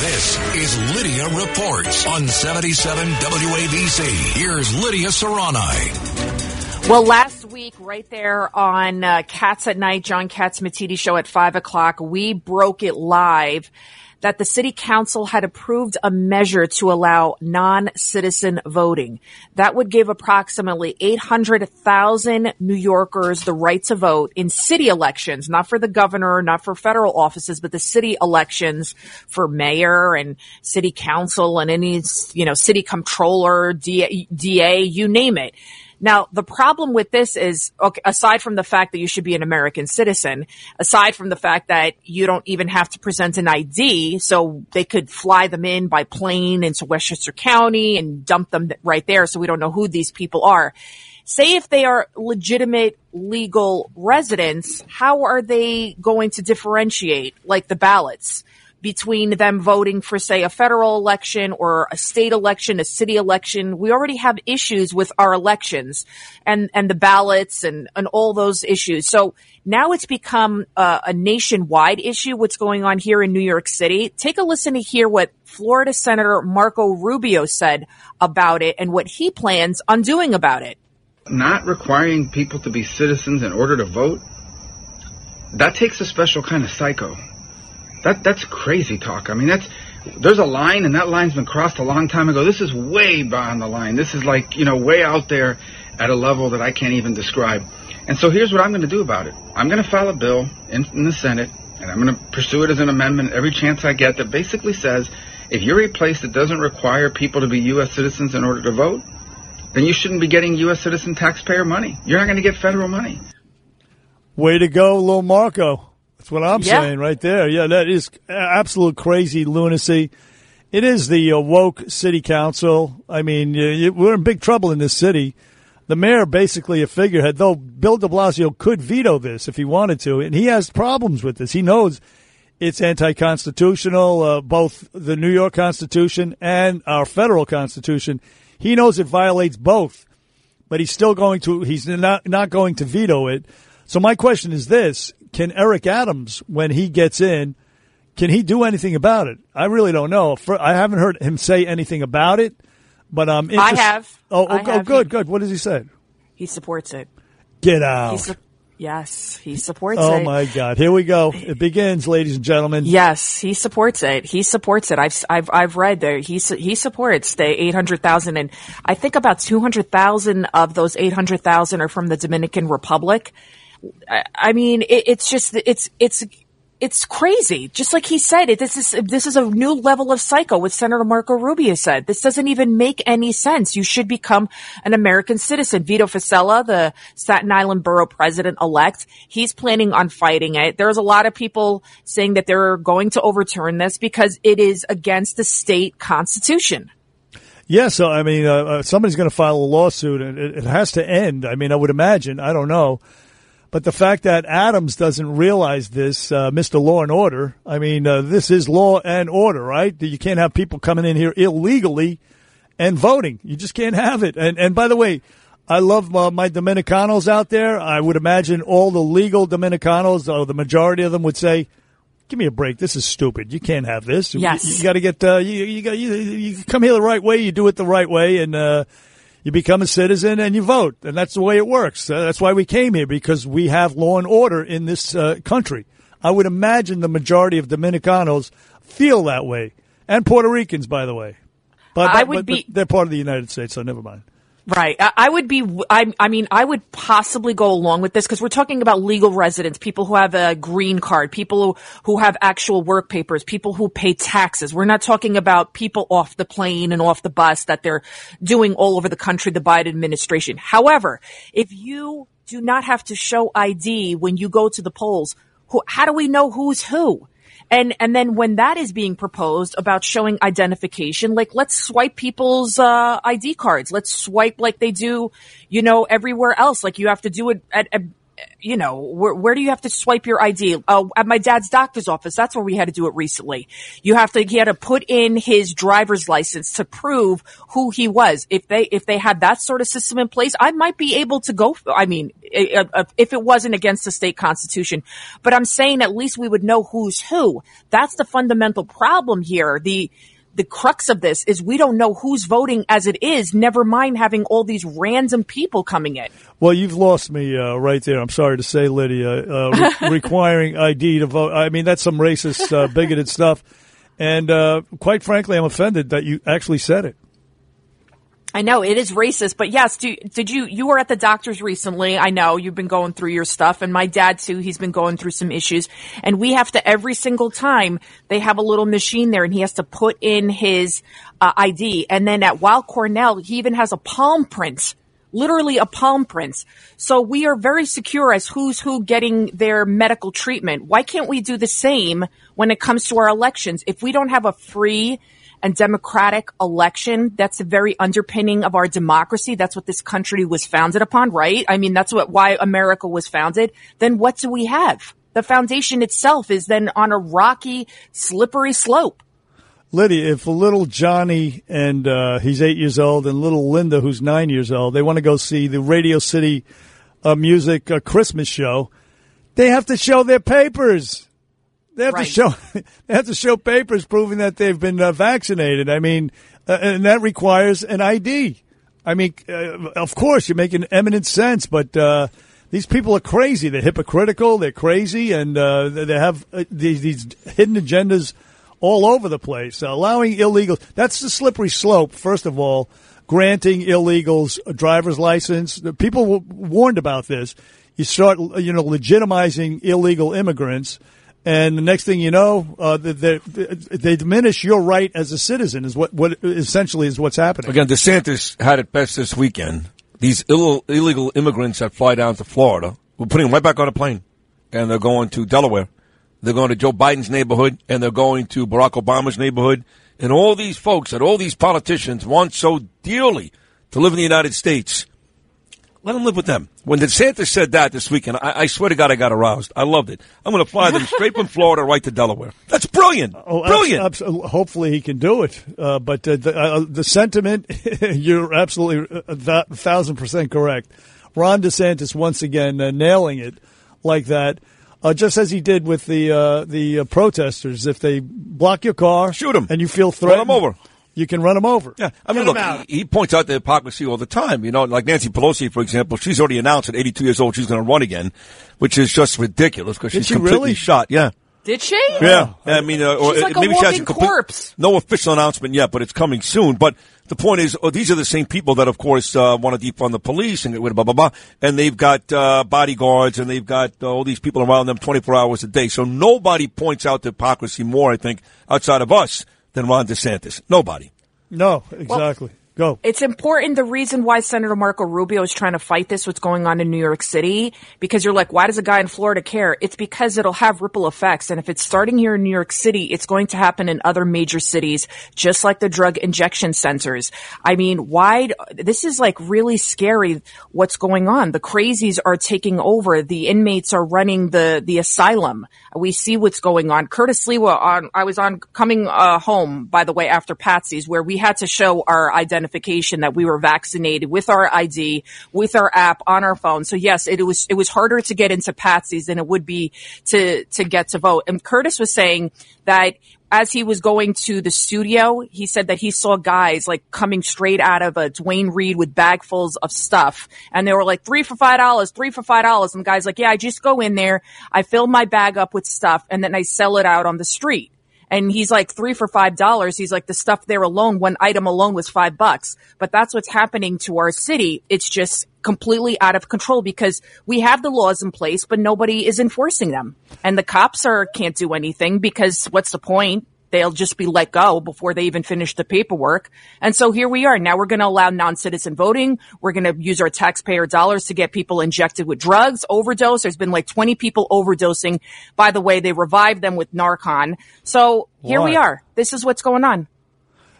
This is Lidia Reports on 77 WABC. Here's Lidia Serrani. Well, last week, right there on Cats at Night, John Catsimatidis show at 5 o'clock, we broke it live that the city council had approved a measure to allow non-citizen voting. That would give approximately 800,000 New Yorkers the right to vote in city elections, not for the governor, not for federal offices, but the city elections for mayor and city council and any, city comptroller, DA, you name it. Now, the problem with this is, okay, aside from the fact that you should be an American citizen, aside from the fact that you don't even have to present an ID, so they could fly them in by plane into Westchester County and dump them right there, so we don't know who these people are. Say if they are legitimate legal residents, how are they going to differentiate, like the ballots, between them voting for, say, a federal election or a state election, a city election? We already have issues with our elections and the ballots and all those issues. So now it's become a nationwide issue, what's going on here in New York City. Take a listen to hear what Florida Senator Marco Rubio said about it and what he plans on doing about it. Not requiring people to be citizens in order to vote, that takes a special kind of psycho. That's crazy talk. I mean, there's a line, and that line's been crossed a long time ago. This is way beyond the line. This is like, way out there at a level that I can't even describe. And so here's what I'm going to do about it. I'm going to file a bill in the Senate, and I'm going to pursue it as an amendment every chance I get that basically says if you're a place that doesn't require people to be U.S. citizens in order to vote, then you shouldn't be getting U.S. citizen taxpayer money. You're not going to get federal money. Way to go, little Marco. That's what I'm saying right there. Yeah, that is absolute crazy lunacy. It is the woke city council. I mean, we're in big trouble in this city. The mayor basically a figurehead, though Bill de Blasio could veto this if he wanted to, and he has problems with this. He knows it's anti-constitutional, both the New York Constitution and our federal Constitution. He knows it violates both, but he's not going to veto it. So my question is this. Can Eric Adams, when he gets in, can he do anything about it? I really don't know. I haven't heard him say anything about it, but I'm interested. I have. Good. What does he say? He supports it. Get out. Yes, he supports it. Oh, my God. Here we go. It begins, ladies and gentlemen. Yes, he supports it. He supports it. I've read there. He supports the 800,000, and I think about 200,000 of those 800,000 are from the Dominican Republic. I mean, it's crazy. Just like he said, this is a new level of psycho. What Senator Marco Rubio said, this doesn't even make any sense. You should become an American citizen. Vito Fossella, the Staten Island borough president-elect, he's planning on fighting it. There's a lot of people saying that they're going to overturn this because it is against the state constitution. Yeah, so, I mean, somebody's going to file a lawsuit, and it has to end. I mean, I would imagine. I don't know. But the fact that Adams doesn't realize this, Mr. Law and Order, I mean, this is law and order, right? You can't have people coming in here illegally and voting. You just can't have it. And by the way, I love my Dominicanos out there. I would imagine all the legal Dominicanos, or the majority of them, would say, give me a break. This is stupid. You can't have this. Yes. You got to get you come here the right way. You do it the right way. And you become a citizen and you vote, and that's the way it works. That's why we came here, because we have law and order in this country. I would imagine the majority of Dominicanos feel that way, and Puerto Ricans, by the way. But they're part of the United States, so never mind. Right. I would possibly go along with this, because we're talking about legal residents, people who have a green card, people who have actual work papers, people who pay taxes. We're not talking about people off the plane and off the bus that they're doing all over the country, the Biden administration. However, if you do not have to show ID when you go to the polls, how do we know who's who? And then when that is being proposed about showing identification, like let's swipe people's ID cards. Let's swipe like they do, everywhere else. Like you have to do it at you know, where do you have to swipe your ID? Oh, at my dad's doctor's office. That's where we had to do it recently. He had to put in his driver's license to prove who he was. If they had that sort of system in place, I might be able to go. I mean, if it wasn't against the state constitution, but I'm saying at least we would know who's who. That's the fundamental problem here. The crux of this is we don't know who's voting as it is, never mind having all these random people coming in. Well, you've lost me right there. I'm sorry to say, Lidia, requiring ID to vote. I mean, that's some racist, bigoted stuff. And quite frankly, I'm offended that you actually said it. I know it is racist, but yes, you were at the doctor's recently. I know you've been going through your stuff, and my dad too, he's been going through some issues, and we have to every single time they have a little machine there and he has to put in his ID. And then at Weill Cornell, he even has a palm print, literally a palm print. So we are very secure as who's who getting their medical treatment. Why can't we do the same when it comes to our elections? If we don't have a free and democratic election, that's the very underpinning of our democracy. That's what this country was founded upon, right? I mean, that's why America was founded. Then what do we have? The foundation itself is then on a rocky, slippery slope. Lidia, if little Johnny and he's 8 years old and little Linda, who's 9 years old, they want to go see the Radio City Music Christmas show, they have to show their papers. They have to show papers proving that they've been vaccinated. I mean, and that requires an ID. I mean, of course, you're making eminent sense, but these people are crazy. They're hypocritical. They're crazy, and they have these hidden agendas all over the place. Allowing illegals. That's the slippery slope, first of all, granting illegals a driver's license. People were warned about this. You start, legitimizing illegal immigrants. And the next thing you know, they diminish your right as a citizen is what essentially is what's happening. Again, DeSantis had it best this weekend. These illegal immigrants that fly down to Florida, we're putting them right back on a plane, and they're going to Delaware. They're going to Joe Biden's neighborhood, and they're going to Barack Obama's neighborhood. And all these folks that all these politicians want so dearly to live in the United States, let them live with them. When DeSantis said that this weekend, I swear to God, I got aroused. I loved it. I'm going to fly them straight from Florida right to Delaware. That's brilliant. Brilliant. Hopefully he can do it. But the sentiment, you're absolutely 1,000% correct. Ron DeSantis once again nailing it like that, just as he did with the protesters. If they block your car, shoot them, and you feel threatened, run them over. You can run them over. Yeah. I mean, look, he points out the hypocrisy all the time. You know, like Nancy Pelosi, for example, she's already announced at 82 years old she's going to run again, which is just ridiculous because she's completely shot. Yeah. Did she? Yeah. I mean, she's like maybe a walking corpse. No official announcement yet, but it's coming soon. But the point is, these are the same people that, of course, want to defund the police and get rid of blah, blah, blah. And they've got bodyguards and they've got all these people around them 24 hours a day. So nobody points out the hypocrisy more, I think, outside of us, than Ron DeSantis. Nobody. No, exactly. Go. It's important. The reason why Senator Marco Rubio is trying to fight this, what's going on in New York City, because you're like, why does a guy in Florida care? It's because it'll have ripple effects. And if it's starting here in New York City, it's going to happen in other major cities, just like the drug injection centers. I mean, this is like really scary what's going on. The crazies are taking over. The inmates are running the asylum. We see what's going on. Curtis Sliwa I was coming home, by the way, after Patsy's, where we had to show our identification that we were vaccinated with our ID, with our app on our phone. So yes, it was harder to get into Patsy's than it would be to get to vote. And Curtis was saying that as he was going to the studio, he said that he saw guys like coming straight out of a Dwayne Reed with bagfuls of stuff. And they were like, $3 for $5. And the guy's like, yeah, I just go in there. I fill my bag up with stuff and then I sell it out on the street. And he's like, $3 for $5. He's like, the stuff there alone, one item alone was $5. But that's what's happening to our city. It's just completely out of control because we have the laws in place, but nobody is enforcing them. And the cops can't do anything because what's the point? They'll just be let go before they even finish the paperwork. And so here we are. Now we're going to allow non-citizen voting. We're going to use our taxpayer dollars to get people injected with drugs, overdose. There's been like 20 people overdosing. By the way, they revived them with Narcan. So here we are. This is what's going on.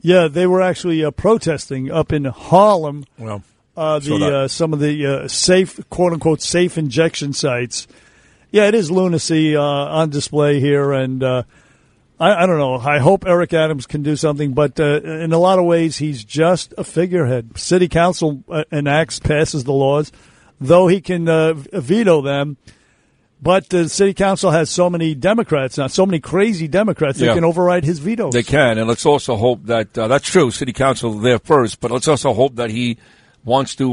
Yeah, they were actually protesting up in Harlem. Well, some of the safe, quote unquote, safe injection sites. Yeah, it is lunacy on display here, and I don't know. I hope Eric Adams can do something, but in a lot of ways, he's just a figurehead. City Council passes the laws, though he can veto them. But the city council has so many Democrats now, so many crazy Democrats that can override his veto. They can, and let's also hope that that's true. City council there first, but let's also hope that he wants to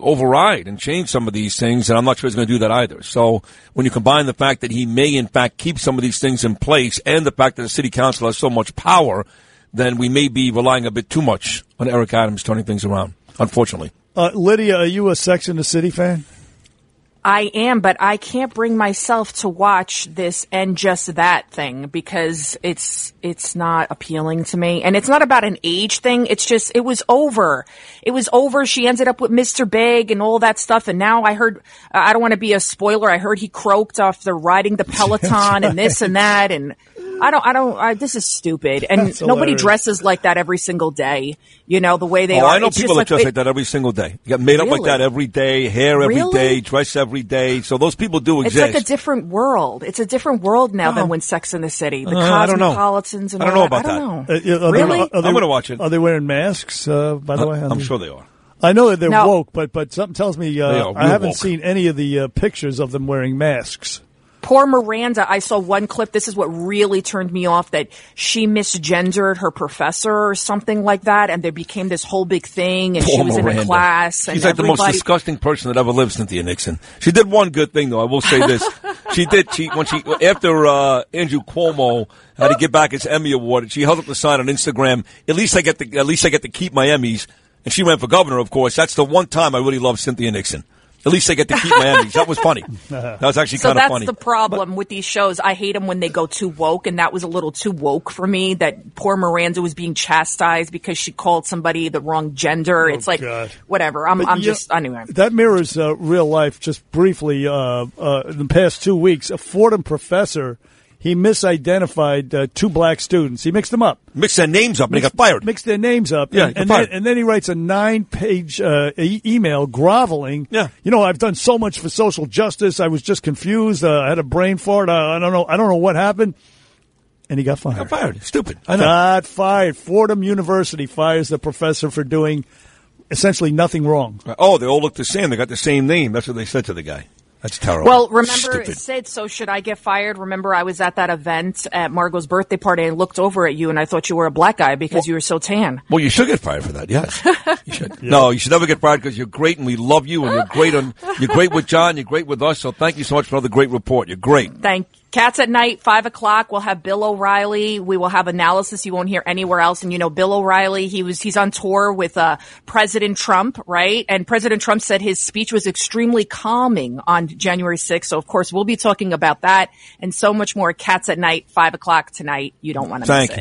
override and change some of these things, and I'm not sure he's going to do that either. So when you combine the fact that he may, in fact, keep some of these things in place and the fact that the city council has so much power, then we may be relying a bit too much on Eric Adams turning things around, unfortunately. Lidia, are you a Sex and the City fan? I am, but I can't bring myself to watch this and just that thing because it's not appealing to me. And it's not about an age thing. It's just, it was over. It was over. She ended up with Mr. Big and all that stuff. And now I heard, I don't want to be a spoiler. I heard he croaked off the riding the Peloton and this and that. And I don't, this is stupid. And that's nobody hilarious. Dresses like that every single day. You know, the way they are. I know it's people that dress like that every single day. You get made up like that every day, hair every day, dress every day. So those people do exist. It's like a different world. It's a different world now than when Sex and the City. The cosmopolitans and all that. I don't know about that. Are they, I'm going to watch it. Are they wearing masks, by the way? I'm sure they are. I know that they're woke, but something tells me I haven't seen any of the pictures of them wearing masks. Poor Miranda, I saw one clip, this is what really turned me off, that she misgendered her professor or something like that, and there became this whole big thing, and she was in a class. She's like the most disgusting person that ever lived, Cynthia Nixon. She did one good thing, though, I will say this. After Andrew Cuomo had to give back his Emmy award, she held up the sign on Instagram, at least I get to keep my Emmys, and she ran for governor, of course. That's the one time I really loved Cynthia Nixon. At least I get to keep my Emmys. That was funny. That was actually kind of funny. So that's the problem with these shows. I hate them when they go too woke, and that was a little too woke for me, that poor Miranda was being chastised because she called somebody the wrong gender. Oh, it's like, God. Whatever. Anyway. That mirrors real life just briefly. In the past 2 weeks, a Fordham professor, he misidentified two black students. He mixed them up. Mixed their names up, and they got fired. Mixed their names up. Yeah, and then he writes a 9-page email groveling. Yeah. You know, I've done so much for social justice. I was just confused. I had a brain fart. I don't know what happened. And he got fired. Stupid. I know. Got fired. Fordham University fires the professor for doing essentially nothing wrong. Oh, they all look the same. They got the same name. That's what they said to the guy. That's terrible. Well, remember, Stupid. Sid, so should I get fired? Remember, I was at that event at Margot's birthday party and looked over at you, and I thought you were a black guy because you were so tan. Well, you should get fired for that, yes. You should. Yeah. No, you should never get fired because you're great, and we love you, and you're great with John, you're great with us, so thank you so much for another great report. You're great. Thank you. Cats at Night, 5 o'clock. We'll have Bill O'Reilly. We will have analysis you won't hear anywhere else. And, you know, Bill O'Reilly, he's on tour with President Trump, right? And President Trump said his speech was extremely calming on January 6th. So, of course, we'll be talking about that and so much more. Cats at Night, 5 o'clock tonight. You don't want to miss it.